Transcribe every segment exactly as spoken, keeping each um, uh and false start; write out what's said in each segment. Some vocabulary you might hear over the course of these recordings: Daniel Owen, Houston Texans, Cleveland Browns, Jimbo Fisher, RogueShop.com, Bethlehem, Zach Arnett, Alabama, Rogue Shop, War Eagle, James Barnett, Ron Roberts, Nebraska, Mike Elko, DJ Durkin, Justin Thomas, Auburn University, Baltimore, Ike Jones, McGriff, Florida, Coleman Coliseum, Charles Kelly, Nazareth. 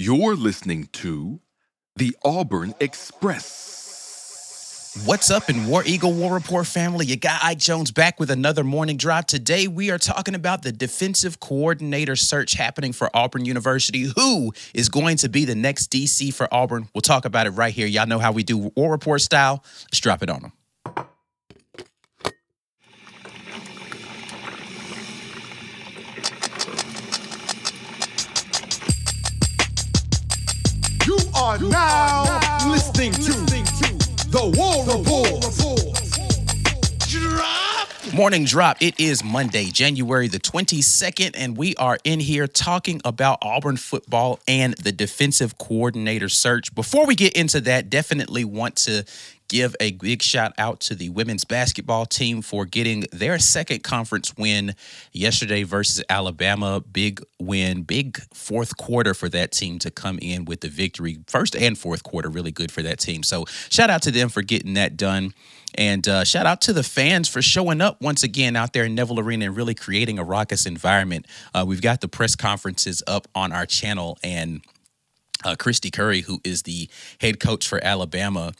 You're listening to the Auburn Express. What's up in War Eagle, War Report family? Your guy Ike Jones back with another morning drive. Today we are talking about the defensive coordinator search happening for Auburn University. Who is going to be the next D C for Auburn? We'll talk about it right here. Y'all know how we do War Report style. Let's drop it on them. Are now, now listening, listening to, to the War Report. Morning drop. It is Monday, January the twenty-second, and we are in here talking about Auburn football and the defensive coordinator search. Before we get into that, definitely want to give a big shout out to the women's basketball team for getting their second conference win yesterday versus Alabama. Big win, big fourth quarter for that team to come in with the victory. First and fourth quarter, really good for that team. So shout out to them for getting that done. And uh, shout out to the fans for showing up once again out there in Neville Arena and really creating a raucous environment. Uh, we've got the press conferences up on our channel, and uh, Christy Curry, who is the head coach for Alabama,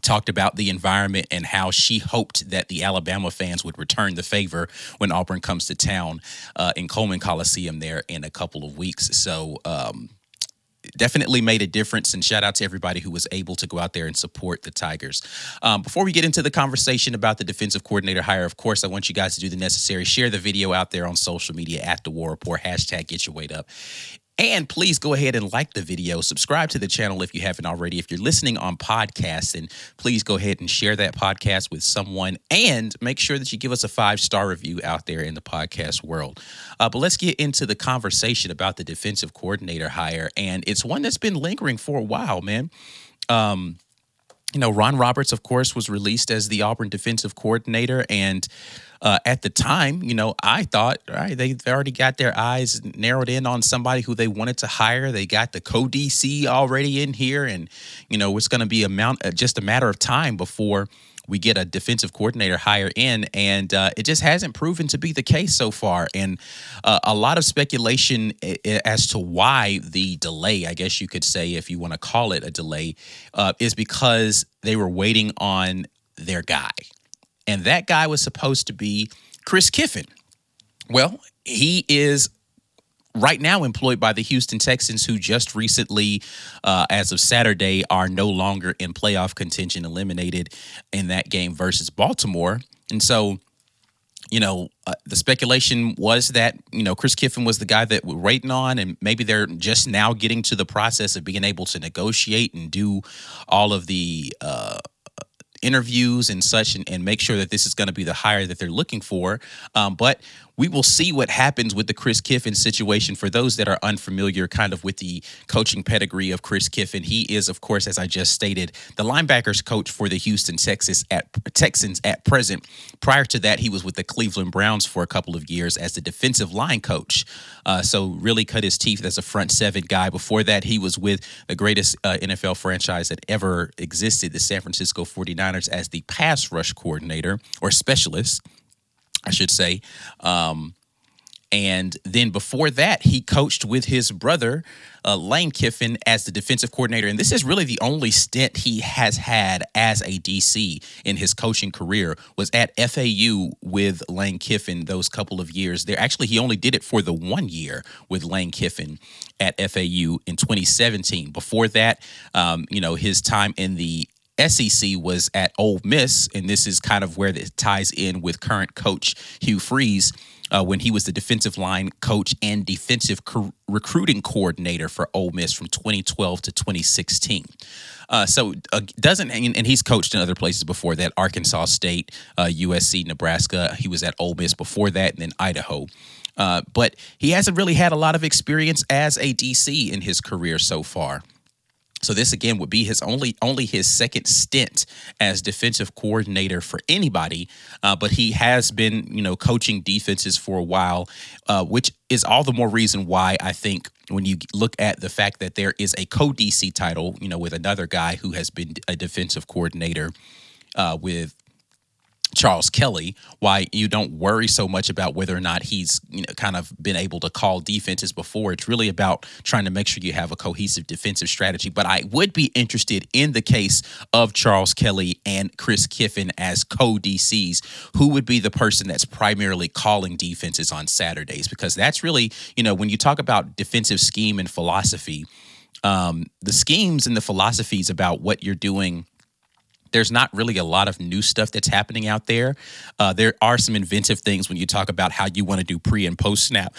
talked about the environment and how she hoped that the Alabama fans would return the favor when Auburn comes to town uh, in Coleman Coliseum there in a couple of weeks. So um, definitely made a difference, and shout out to everybody who was able to go out there and support the Tigers. Um, before we get into the conversation about the defensive coordinator hire, of course, I want you guys to do the necessary. Share the video out there on social media at The War Report, hashtag Get Your Weight Up. And please go ahead and like the video. Subscribe to the channel if you haven't already. If you're listening on podcasts, then please go ahead and share that podcast with someone. And make sure that you give us a five-star review out there in the podcast world. Uh, but let's get into the conversation about the defensive coordinator hire. And it's one that's been lingering for a while, man. Um, you know, Ron Roberts, of course, was released as the Auburn defensive coordinator. And Uh, at the time, you know, I thought, all right, they already got their eyes narrowed in on somebody who they wanted to hire. They got the co-D C already in here. And, you know, it's going to be a mount, uh, just a matter of time before we get a defensive coordinator hire in. And uh, it just hasn't proven to be the case so far. And uh, a lot of speculation as to why the delay, I guess you could say, if you want to call it a delay, uh, is because they were waiting on their guy. And that guy was supposed to be Chris Kiffin. Well, he is right now employed by the Houston Texans, who just recently, uh, as of Saturday, are no longer in playoff contention, eliminated in that game versus Baltimore. And so, you know, uh, the speculation was that, you know, Chris Kiffin was the guy that we're waiting on, and maybe they're just now getting to the process of being able to negotiate and do all of the uh interviews and such, and, and make sure that this is going to be the hire that they're looking for. Um, but we will see what happens with the Chris Kiffin situation. For those that are unfamiliar kind of with the coaching pedigree of Chris Kiffin, he is, of course, as I just stated, the linebackers coach for the Houston Texas at, Texans at present. Prior to that, he was with the Cleveland Browns for a couple of years as the defensive line coach. Uh, so really cut his teeth as a front seven guy. Before that, he was with the greatest uh, N F L franchise that ever existed, the San Francisco forty-niners, as the pass rush coordinator or specialist, I should say. Um, And then before that, he coached with his brother, uh, Lane Kiffin, as the defensive coordinator. And this is really the only stint he has had as a D C in his coaching career, was at F A U with Lane Kiffin those couple of years there. Actually, he only did it for the one year with Lane Kiffin at F A U in twenty seventeen. Before that, um, you know, his time in the S E C was at Ole Miss, and this is kind of where it ties in with current coach Hugh Freeze, Uh, when he was the defensive line coach and defensive co- recruiting coordinator for Ole Miss from twenty twelve to twenty sixteen. Uh, so uh, doesn't and, and he's coached in other places before that, Arkansas State, uh, U S C, Nebraska. He was at Ole Miss before that, and then Idaho. Uh, but he hasn't really had a lot of experience as a D C in his career so far. So this, again, would be his only only his second stint as defensive coordinator for anybody, uh, but he has been, you know, coaching defenses for a while, uh, which is all the more reason why I think when you look at the fact that there is a co-D C title, you know, with another guy who has been a defensive coordinator uh, with Charles Kelly, why you don't worry so much about whether or not he's, you know, kind of been able to call defenses before. It's really about trying to make sure you have a cohesive defensive strategy. But I would be interested in the case of Charles Kelly and Chris Kiffin as co-D Cs, who would be the person that's primarily calling defenses on Saturdays, because that's really, you know, when you talk about defensive scheme and philosophy, um, the schemes and the philosophies about what you're doing, there's not really a lot of new stuff that's happening out there. Uh, there are some inventive things when you talk about how you want to do pre and post snap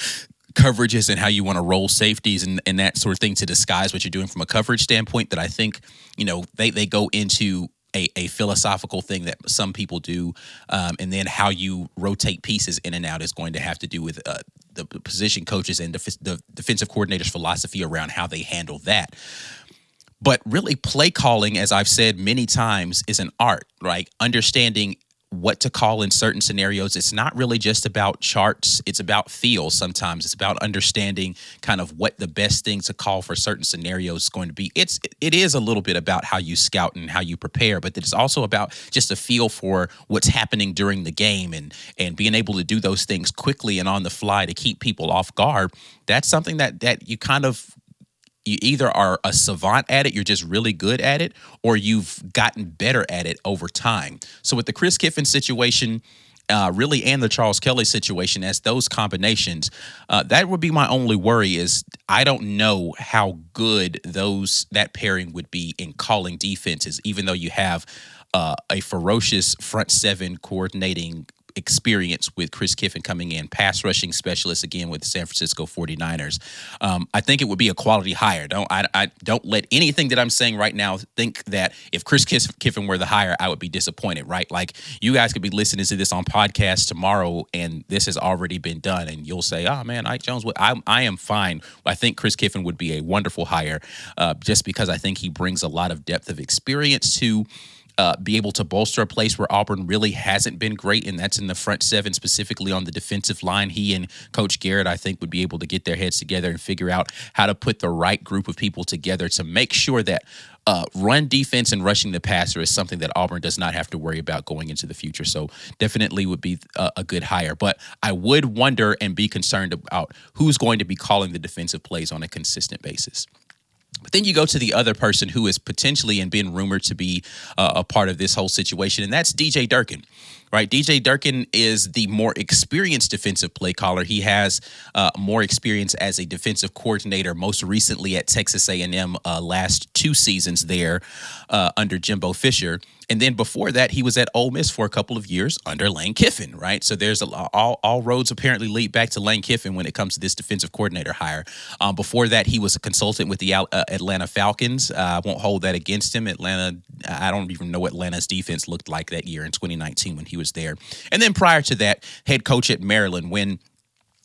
coverages and how you want to roll safeties and, and that sort of thing to disguise what you're doing from a coverage standpoint, that I think, you know, they, they go into a, a philosophical thing that some people do. Um, and then how you rotate pieces in and out is going to have to do with uh, the position coaches and def- the defensive coordinators' philosophy around how they handle that. But really, play calling, as I've said many times, is an art, right? Understanding what to call in certain scenarios. It's not really just about charts. It's about feel sometimes. It's about understanding kind of what the best thing to call for certain scenarios is going to be. It's, it is a little bit about how you scout and how you prepare, but it's also about just a feel for what's happening during the game and, and being able to do those things quickly and on the fly to keep people off guard. That's something that, that you kind of... you either are a savant at it, you're just really good at it, or you've gotten better at it over time. So with the Chris Kiffin situation, uh, really, and the Charles Kelly situation, as those combinations, uh, that would be my only worry, is I don't know how good those that pairing would be in calling defenses, even though you have uh, a ferocious front seven coordinating experience with Chris Kiffin coming in, pass rushing specialist again with the San Francisco forty-niners. Um, I think it would be a quality hire. Don't I, I don't let anything that I'm saying right now think that if Chris Kiffin were the hire, I would be disappointed, right? Like, you guys could be listening to this on podcast tomorrow and this has already been done and you'll say, oh man, Ike Jones, I, I am fine. I think Chris Kiffin would be a wonderful hire uh, just because I think he brings a lot of depth of experience to Uh, be able to bolster a place where Auburn really hasn't been great, and that's in the front seven, specifically on the defensive line. He and Coach Garrett, I think, would be able to get their heads together and figure out how to put the right group of people together to make sure that uh, run defense and rushing the passer is something that Auburn does not have to worry about going into the future. So definitely would be a, a good hire. But I would wonder and be concerned about who's going to be calling the defensive plays on a consistent basis. But then you go to the other person who is potentially and been rumored to be uh, a part of this whole situation, and that's D J Durkin, right? D J Durkin is the more experienced defensive play caller. He has uh, more experience as a defensive coordinator, most recently at Texas A and M uh, last two seasons there uh, under Jimbo Fisher. And then before that, he was at Ole Miss for a couple of years under Lane Kiffin, right? So there's a, all all roads apparently lead back to Lane Kiffin when it comes to this defensive coordinator hire. Um, before that, he was a consultant with the uh, Atlanta Falcons. Uh, I won't hold that against him. Atlanta, I don't even know what Atlanta's defense looked like that year in twenty nineteen when he was there. And then prior to that, head coach at Maryland, when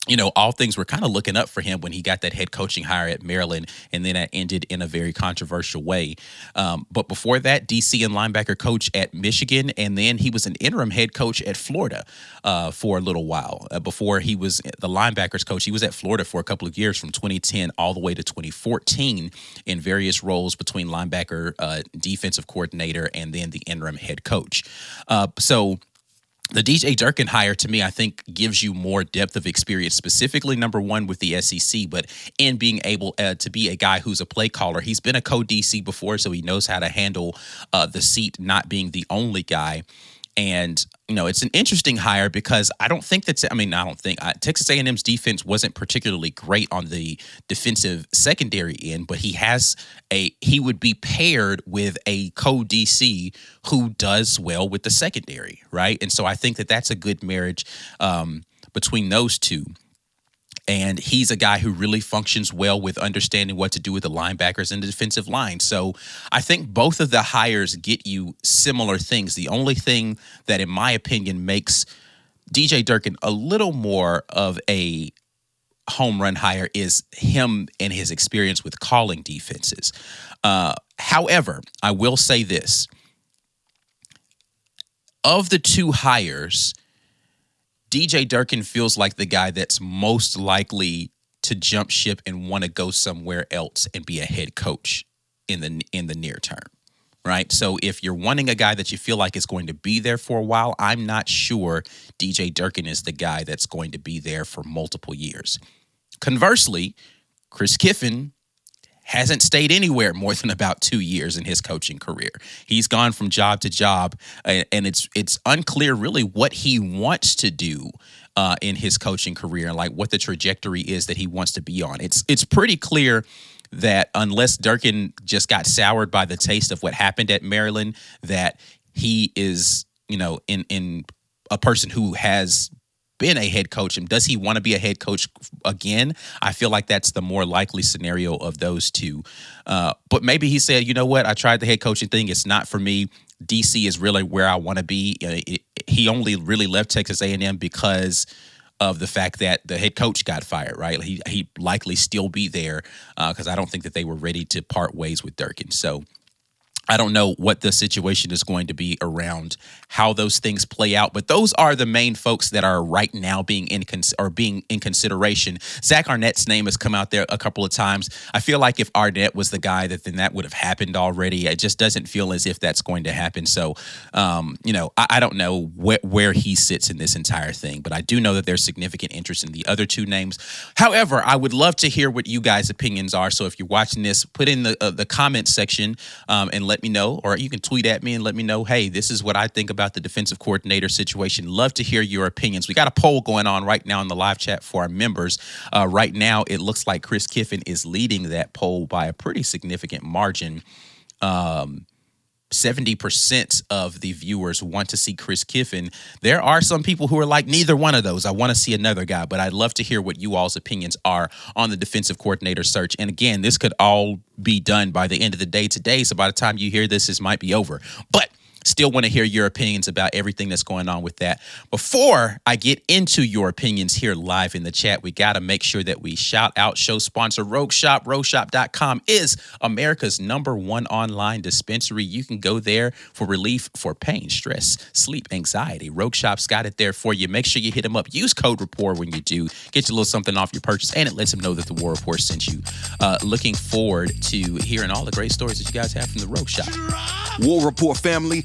you know, all things were kind of looking up for him when he got that head coaching hire at Maryland, and then that ended in a very controversial way. Um, but before that, D C and linebacker coach at Michigan, and then he was an interim head coach at Florida uh, for a little while. Uh, before he was the linebackers coach, he was at Florida for a couple of years from twenty ten all the way to twenty fourteen in various roles between linebacker, uh, defensive coordinator, and then the interim head coach. Uh, so The D J Durkin hire, to me, I think gives you more depth of experience, specifically, number one, with the S E C, but in being able uh, to be a guy who's a play caller. He's been a co-D C before, so he knows how to handle uh, the seat not being the only guy. And, you know, it's an interesting hire because I don't think that's, I mean, I don't think, I, Texas A and M's defense wasn't particularly great on the defensive secondary end, but he has a, he would be paired with a co-D C who does well with the secondary, right? And so I think that that's a good marriage um, between those two. And he's a guy who really functions well with understanding what to do with the linebackers and the defensive line. So I think both of the hires get you similar things. The only thing that, in my opinion, makes D J Durkin a little more of a home run hire is him and his experience with calling defenses. Uh, however, I will say this. Of the two hires, D J Durkin feels like the guy that's most likely to jump ship and want to go somewhere else and be a head coach in the in the near term, right? So if you're wanting a guy that you feel like is going to be there for a while, I'm not sure D J Durkin is the guy that's going to be there for multiple years. Conversely, Chris Kiffin hasn't stayed anywhere more than about two years in his coaching career. He's gone from job to job, and it's it's unclear really what he wants to do uh, in his coaching career, and like what the trajectory is that he wants to be on. It's it's pretty clear that unless Durkin just got soured by the taste of what happened at Maryland, that he is, you know, in in a person who has been a head coach. And does he want to be a head coach again? I feel like that's the more likely scenario of those two. Uh, but maybe he said, you know what? I tried the head coaching thing. It's not for me. D C is really where I want to be. It, it, he only really left Texas A and M because of the fact that the head coach got fired, right? He he likely still be there because uh, I don't think that they were ready to part ways with Durkin. So I don't know what the situation is going to be around how those things play out, but those are the main folks that are right now being in cons- or being in consideration. Zach Arnett's name has come out there a couple of times. I feel like if Arnett was the guy, that then that would have happened already. It just doesn't feel as if that's going to happen. So, um, you know, I, I don't know wh- where he sits in this entire thing, but I do know that there's significant interest in the other two names. However, I would love to hear what you guys' opinions are. So if you're watching this, put in the uh, the comment section um, and let me know, or you can tweet at me and let me know, hey, this is what I think about the defensive coordinator situation. Love to hear your opinions. We got a poll going on right now in the live chat for our members. Uh, right now, it looks like Chris Kiffin is leading that poll by a pretty significant margin. Um, seventy percent of the viewers want to see Chris Kiffin. There are some people who are like, neither one of those. I want to see another guy, but I'd love to hear what you all's opinions are on the defensive coordinator search. And again, this could all be done by the end of the day today. So by the time you hear this, this might be over. But still want to hear your opinions about everything that's going on with that. Before I get into your opinions here live in the chat, we got to make sure that we shout out show sponsor Rogue Shop. Rogue Shop dot com is America's number one online dispensary. You can go there for relief for pain, stress, sleep, anxiety. Rogue Shop's got it there for you. Make sure you hit them up. Use code Rapport when you do. Get you a little something off your purchase, and it lets them know that the War Report sent you. Uh, looking forward to hearing all the great stories that you guys have from the Rogue Shop. War Report family,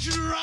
Drop.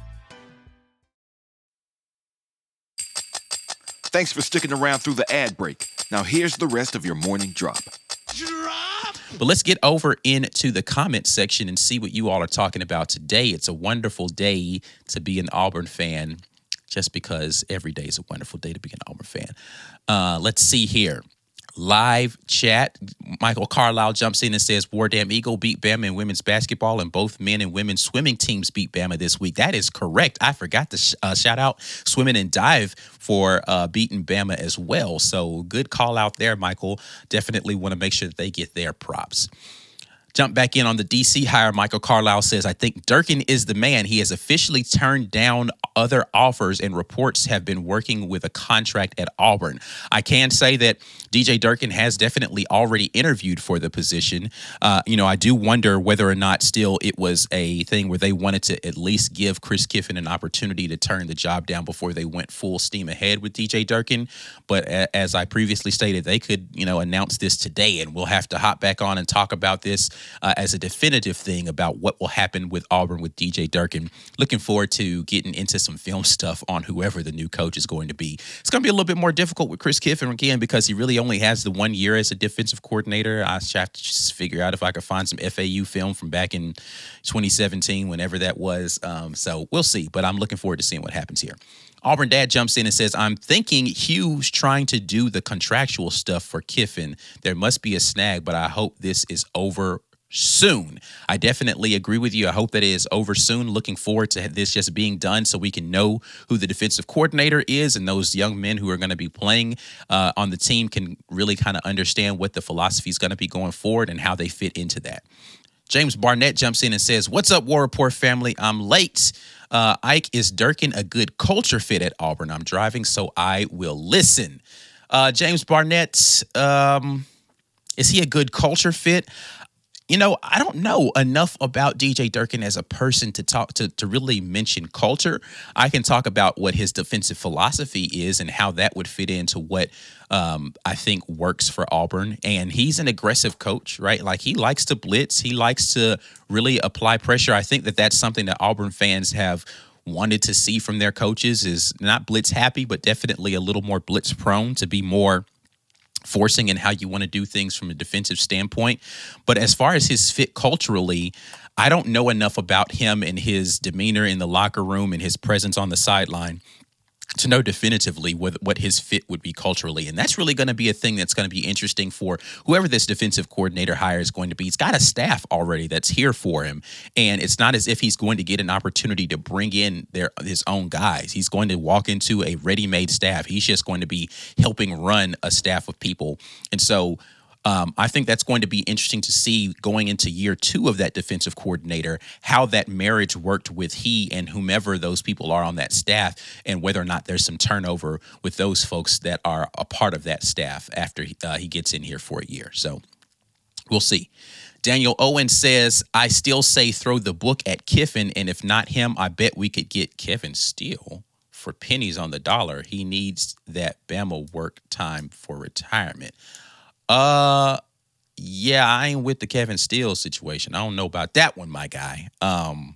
Thanks for sticking around through the ad break. Now here's the rest of your morning drop. Drop! But let's get over into the comment section and see what you all are talking about today. It's a wonderful day to be an Auburn fan. just because every day is a wonderful day to be an Auburn fan. Uh, let's see here. Live chat. Michael Carlisle jumps in and says, War Damn Eagle beat Bama in women's basketball, and both men and women's swimming teams beat Bama this week. That is correct. I forgot to sh- uh, shout out Swimming and Dive for uh, beating Bama as well. So good call out there, Michael. Definitely want to make sure that they get their props. Jump back in on the D C hire. Michael Carlisle says, I think Durkin is the man. He has officially turned down other offers and reports have been working with a contract at Auburn. I can say that D J Durkin has definitely already interviewed for the position. Uh, you know, I do wonder whether or not still it was a thing where they wanted to at least give Chris Kiffin an opportunity to turn the job down before they went full steam ahead with D J Durkin. But a- as I previously stated, they could, you know, announce this today and we'll have to hop back on and talk about this Uh, as a definitive thing about what will happen with Auburn with D J Durkin. Looking forward to getting into some film stuff on whoever the new coach is going to be. It's going to be a little bit more difficult with Chris Kiffin again because he really only has the one year as a defensive coordinator. I have to just figure out if I could find some F A U film from back in twenty seventeen, whenever that was. Um, so we'll see, but I'm looking forward to seeing what happens here. Auburn Dad jumps in and says, I'm thinking Hugh's trying to do the contractual stuff for Kiffin. There must be a snag, but I hope this is over soon. I definitely agree with you. I hope that it is over soon. Looking forward to this just being done so we can know who the defensive coordinator is and those young men who are going to be playing uh, on the team can really kind of understand what the philosophy is going to be going forward and how they fit into that. James Barnett jumps in and says, what's up, War Report family? I'm late. Uh, Ike, is Durkin a good culture fit at Auburn? I'm driving, so I will listen. Uh, James Barnett, um, is he a good culture fit? You know, I don't know enough about D J Durkin as a person to talk to, to really mention culture. I can talk about what his defensive philosophy is and how that would fit into what um, I think works for Auburn. And he's an aggressive coach, right? Like he likes to blitz. He likes to really apply pressure. I think that that's something that Auburn fans have wanted to see from their coaches is not blitz happy, but definitely a little more blitz prone to be more forcing and how you want to do things from a defensive standpoint. But as far as his fit culturally, I don't know enough about him and his demeanor in the locker room and his presence on the sideline to know definitively what, what his fit would be culturally. And that's really going to be a thing that's going to be interesting for whoever this defensive coordinator hire is going to be. He's got a staff already that's here for him. And it's not as if he's going to get an opportunity to bring in their his own guys. He's going to walk into a ready-made staff. He's just going to be helping run a staff of people. And so Um, I think that's going to be interesting to see going into year two of that defensive coordinator, how that marriage worked with he and whomever those people are on that staff and whether or not there's some turnover with those folks that are a part of that staff after uh, he gets in here for a year. So we'll see. Daniel Owen says, I still say throw the book at Kiffin, and if not him, I bet we could get Kevin Steele for pennies on the dollar. He needs that Bama work time for retirement. Uh, yeah, I ain't with the Kevin Steele situation. I don't know about that one, my guy. Um,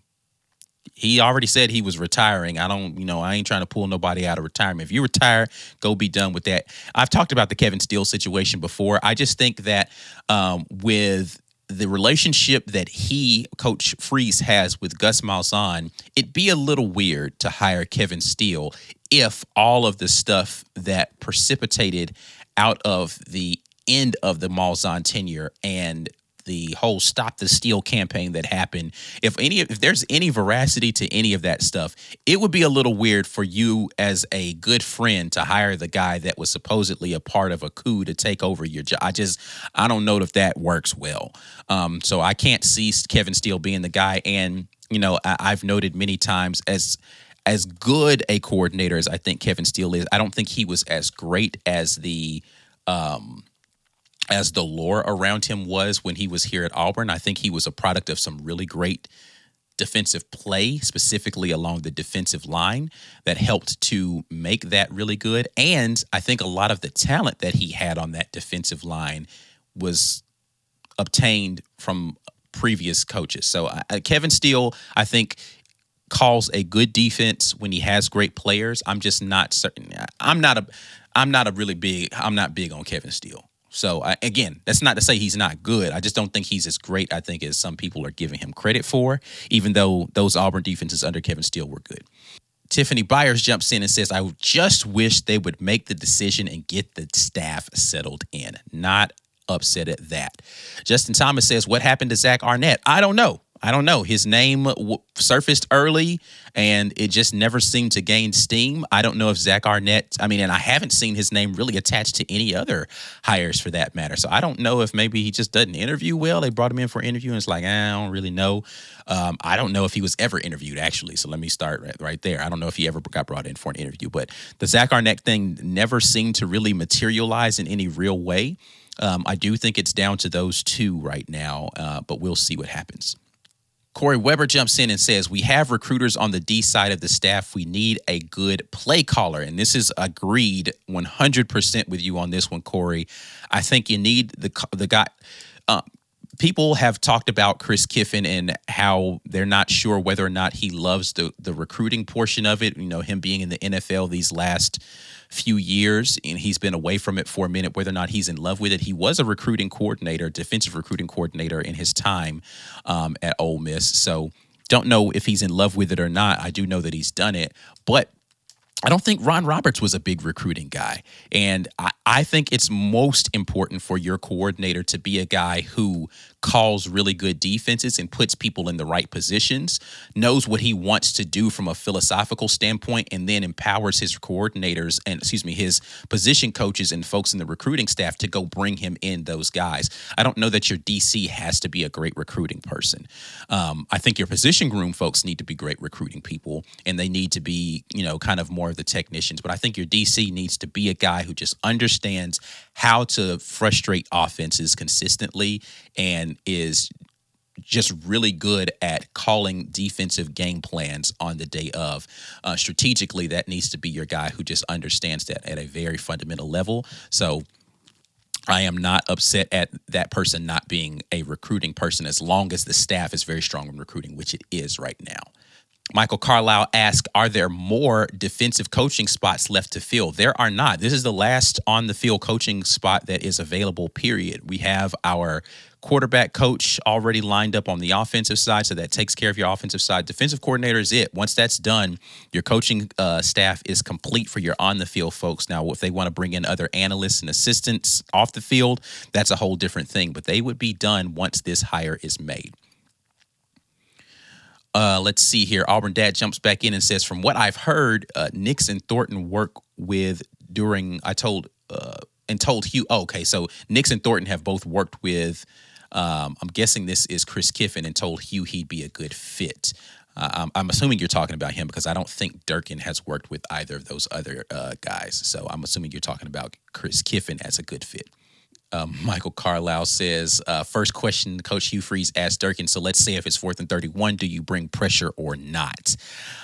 he already said he was retiring. I don't, you know, I ain't trying to pull nobody out of retirement. If you retire, go be done with that. I've talked about the Kevin Steele situation before. I just think that, um, with the relationship that he, Coach Freeze, has with Gus Malzahn, it'd be a little weird to hire Kevin Steele if all of the stuff that precipitated out of the end of the Malzahn tenure and the whole Stop the Steal campaign that happened, if any, if there's any veracity to any of that stuff, it would be a little weird for you as a good friend to hire the guy that was supposedly a part of a coup to take over your job. I just, I don't know if that works well. Um, so I can't see Kevin Steele being the guy. And, you know, I, I've noted many times as, as good a coordinator as I think Kevin Steele is, I don't think he was as great as the, um, as the lore around him was when he was here at Auburn. I think he was a product of some really great defensive play, specifically along the defensive line, that helped to make that really good. And I think a lot of the talent that he had on that defensive line was obtained from previous coaches. So uh, Kevin Steele, I think, calls a good defense when he has great players. I'm just not certain. I'm not a, I'm not a really big, I'm not big on Kevin Steele. So, again, that's not to say he's not good. I just don't think he's as great, I think, as some people are giving him credit for, even though those Auburn defenses under Kevin Steele were good. Tiffany Byers jumps in and says, I just wish they would make the decision and get the staff settled in. Not upset at that. Justin Thomas says, what happened to Zach Arnett? I don't know. I don't know. His name w- surfaced early, and it just never seemed to gain steam. I don't know if Zach Arnett, I mean, and I haven't seen his name really attached to any other hires for that matter. So I don't know if maybe he just doesn't interview well. They brought him in for an interview, and it's like, I don't really know. Um, I don't know if he was ever interviewed, actually. So let me start right, right there. I don't know if he ever got brought in for an interview. But the Zach Arnett thing never seemed to really materialize in any real way. Um, I do think it's down to those two right now, uh, but we'll see what happens. Corey Weber jumps in and says, we have recruiters on the D side of the staff. We need a good play caller. And this is agreed one hundred percent with you on this one, Corey. I think you need the the guy. Uh, people have talked about Chris Kiffin and how they're not sure whether or not he loves the, the recruiting portion of it. You know, him being in the N F L these last few years, and he's been away from it for a minute, whether or not he's in love with it. He was a recruiting coordinator, defensive recruiting coordinator in his time um, at Ole Miss. So don't know if he's in love with it or not. I do know that he's done it, but I don't think Ron Roberts was a big recruiting guy. And I, I think it's most important for your coordinator to be a guy who calls really good defenses and puts people in the right positions, knows what he wants to do from a philosophical standpoint, and then empowers his coordinators and, excuse me, his position coaches and folks in the recruiting staff to go bring him in those guys. I don't know that your D C has to be a great recruiting person. Um, I think your position room folks need to be great recruiting people, and they need to be, you know, kind of more of the technicians, but I think your D C needs to be a guy who just understands how to frustrate offenses consistently and is just really good at calling defensive game plans on the day of. Uh, strategically, that needs to be your guy who just understands that at a very fundamental level. So I am not upset at that person not being a recruiting person as long as the staff is very strong in recruiting, which it is right now. Michael Carlisle asked, are there more defensive coaching spots left to fill? There are not. This is the last on the field coaching spot that is available, period. We have our quarterback coach already lined up on the offensive side, so that takes care of your offensive side. Defensive coordinator is it. Once that's done, your coaching uh, staff is complete for your on-the-field folks. Now, if they want to bring in other analysts and assistants off the field, that's a whole different thing, but they would be done once this hire is made. Uh, let's see here. Auburn Dad jumps back in and says, from what I've heard, uh, Nix and Thornton work with during, I told, uh, and told Hugh, oh, okay, so Nix and Thornton have both worked with, um, I'm guessing this is Chris Kiffin, and told Hugh he'd be a good fit. Uh, I'm, I'm assuming you're talking about him because I don't think Durkin has worked with either of those other uh, guys. So I'm assuming you're talking about Chris Kiffin as a good fit. Um, Michael Carlisle says, uh, first question Coach Hugh Freeze asked Durkin, so let's say if it's fourth and thirty-one, do you bring pressure or not?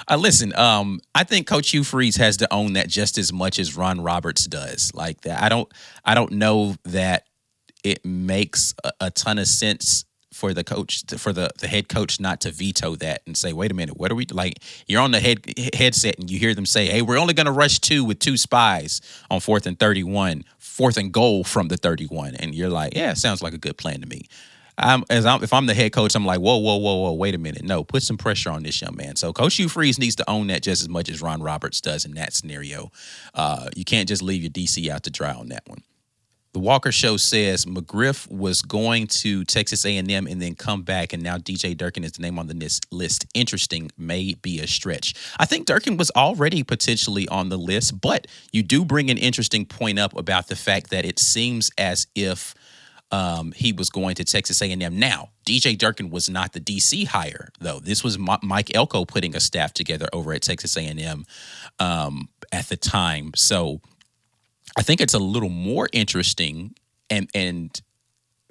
Uh, listen, um, I think Coach Hugh Freeze has to own that just as much as Ron Roberts does. Like that, I don't, I don't know that it makes a, a ton of sense for the coach, for the, the head coach not to veto that and say, wait a minute, what are we, like, you're on the head headset and you hear them say, hey, we're only going to rush two with two spies on fourth and thirty-one, fourth and goal from the thirty-one. And you're like, yeah, sounds like a good plan to me. I'm, as I'm, if I'm the head coach, I'm like, whoa, whoa, whoa, whoa, wait a minute. No, put some pressure on this young man. So Coach Hugh Freeze needs to own that just as much as Ron Roberts does in that scenario. Uh, you can't just leave your D C out to dry on that one. The Walker Show says McGriff was going to Texas A and M and then come back, and now D J Durkin is the name on the list. Interesting, may be a stretch. I think Durkin was already potentially on the list, but you do bring an interesting point up about the fact that it seems as if um, he was going to Texas A and M. Now, D J Durkin was not the D C hire, though. This was M- Mike Elko putting a staff together over at Texas A and M um, at the time, so I think it's a little more interesting and and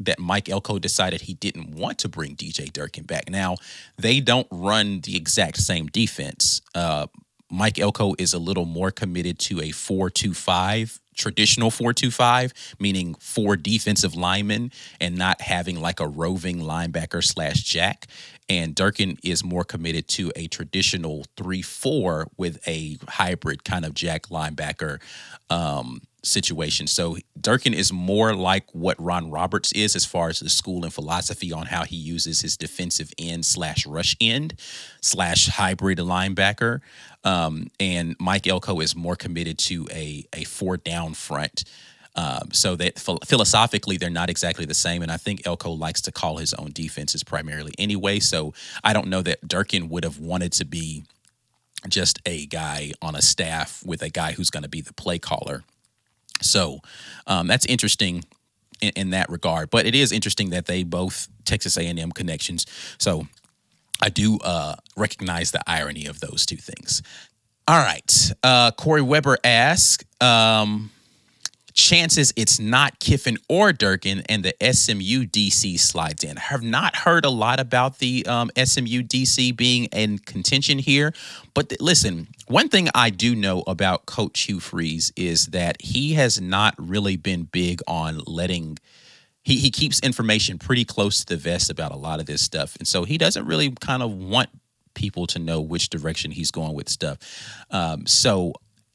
that Mike Elko decided he didn't want to bring D J Durkin back. Now, they don't run the exact same defense. Uh, Mike Elko is a little more committed to a four two five traditional four two five, meaning four defensive linemen and not having like a roving linebacker slash jack. And Durkin is more committed to a traditional three four with a hybrid kind of jack linebacker um, situation. So Durkin is more like what Ron Roberts is as far as the school and philosophy on how he uses his defensive end slash rush end slash hybrid linebacker. Um, and Mike Elko is more committed to a, a four down front. Um, so that philosophically, they're not exactly the same. And I think Elko likes to call his own defenses primarily anyway. So I don't know that Durkin would have wanted to be just a guy on a staff with a guy who's going to be the play caller. So um, that's interesting in, in that regard. But it is interesting that they both Texas A and M connections. So I do uh, recognize the irony of those two things. All right. Uh, Corey Weber asks, um, chances it's not Kiffin or Durkin and the S M U D C slides in. I have not heard a lot about the um, S M U D C being in contention here. But th- listen, one thing I do know about Coach Hugh Freeze is that he has not really been big on letting He he keeps information pretty close to the vest about a lot of this stuff. And so he doesn't really kind of want people to know which direction he's going with stuff. Um, so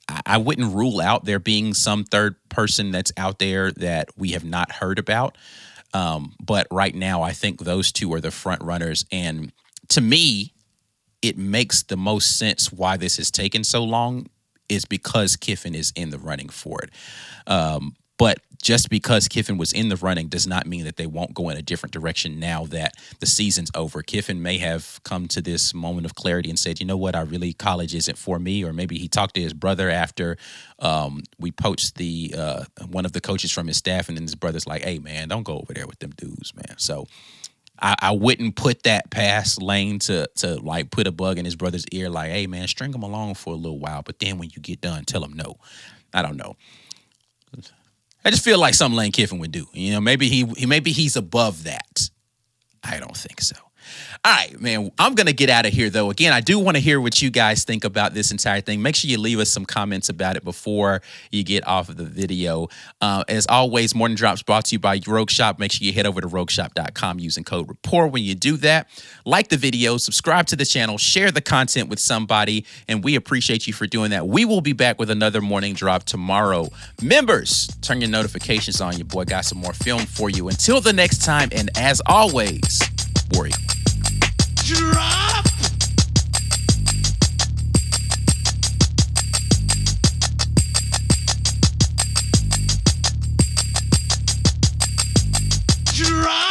I, I wouldn't rule out there being some third person that's out there that we have not heard about. Um, but right now, I think those two are the front runners. And to me, it makes the most sense why this has taken so long is because Kiffin is in the running for it. Um, but just because Kiffin was in the running does not mean that they won't go in a different direction now that the season's over. Kiffin may have come to this moment of clarity and said, you know what, I really, college isn't for me. Or maybe he talked to his brother after um, we poached the uh, one of the coaches from his staff, and then his brother's like, hey, man, don't go over there with them dudes, man. So I, I wouldn't put that past Lane to, to like put a bug in his brother's ear like, hey, man, string him along for a little while. But then when you get done, tell him no. I don't know. I just feel like something Lane Kiffin would do. You know, maybe he, he maybe he's above that. I don't think so. All right, man, I'm going to get out of here, though. Again, I do want to hear what you guys think about this entire thing. Make sure you leave us some comments about it before you get off of the video. Uh, as always, Morning Drops brought to you by Rogue Shop. Make sure you head over to rogue shop dot com using code REPORT when you do that. Like the video, subscribe to the channel, share the content with somebody, and we appreciate you for doing that. We will be back with another Morning Drop tomorrow. Members, turn your notifications on. Your boy got some more film for you. Until the next time, and as always, War Report. Drop! Drop!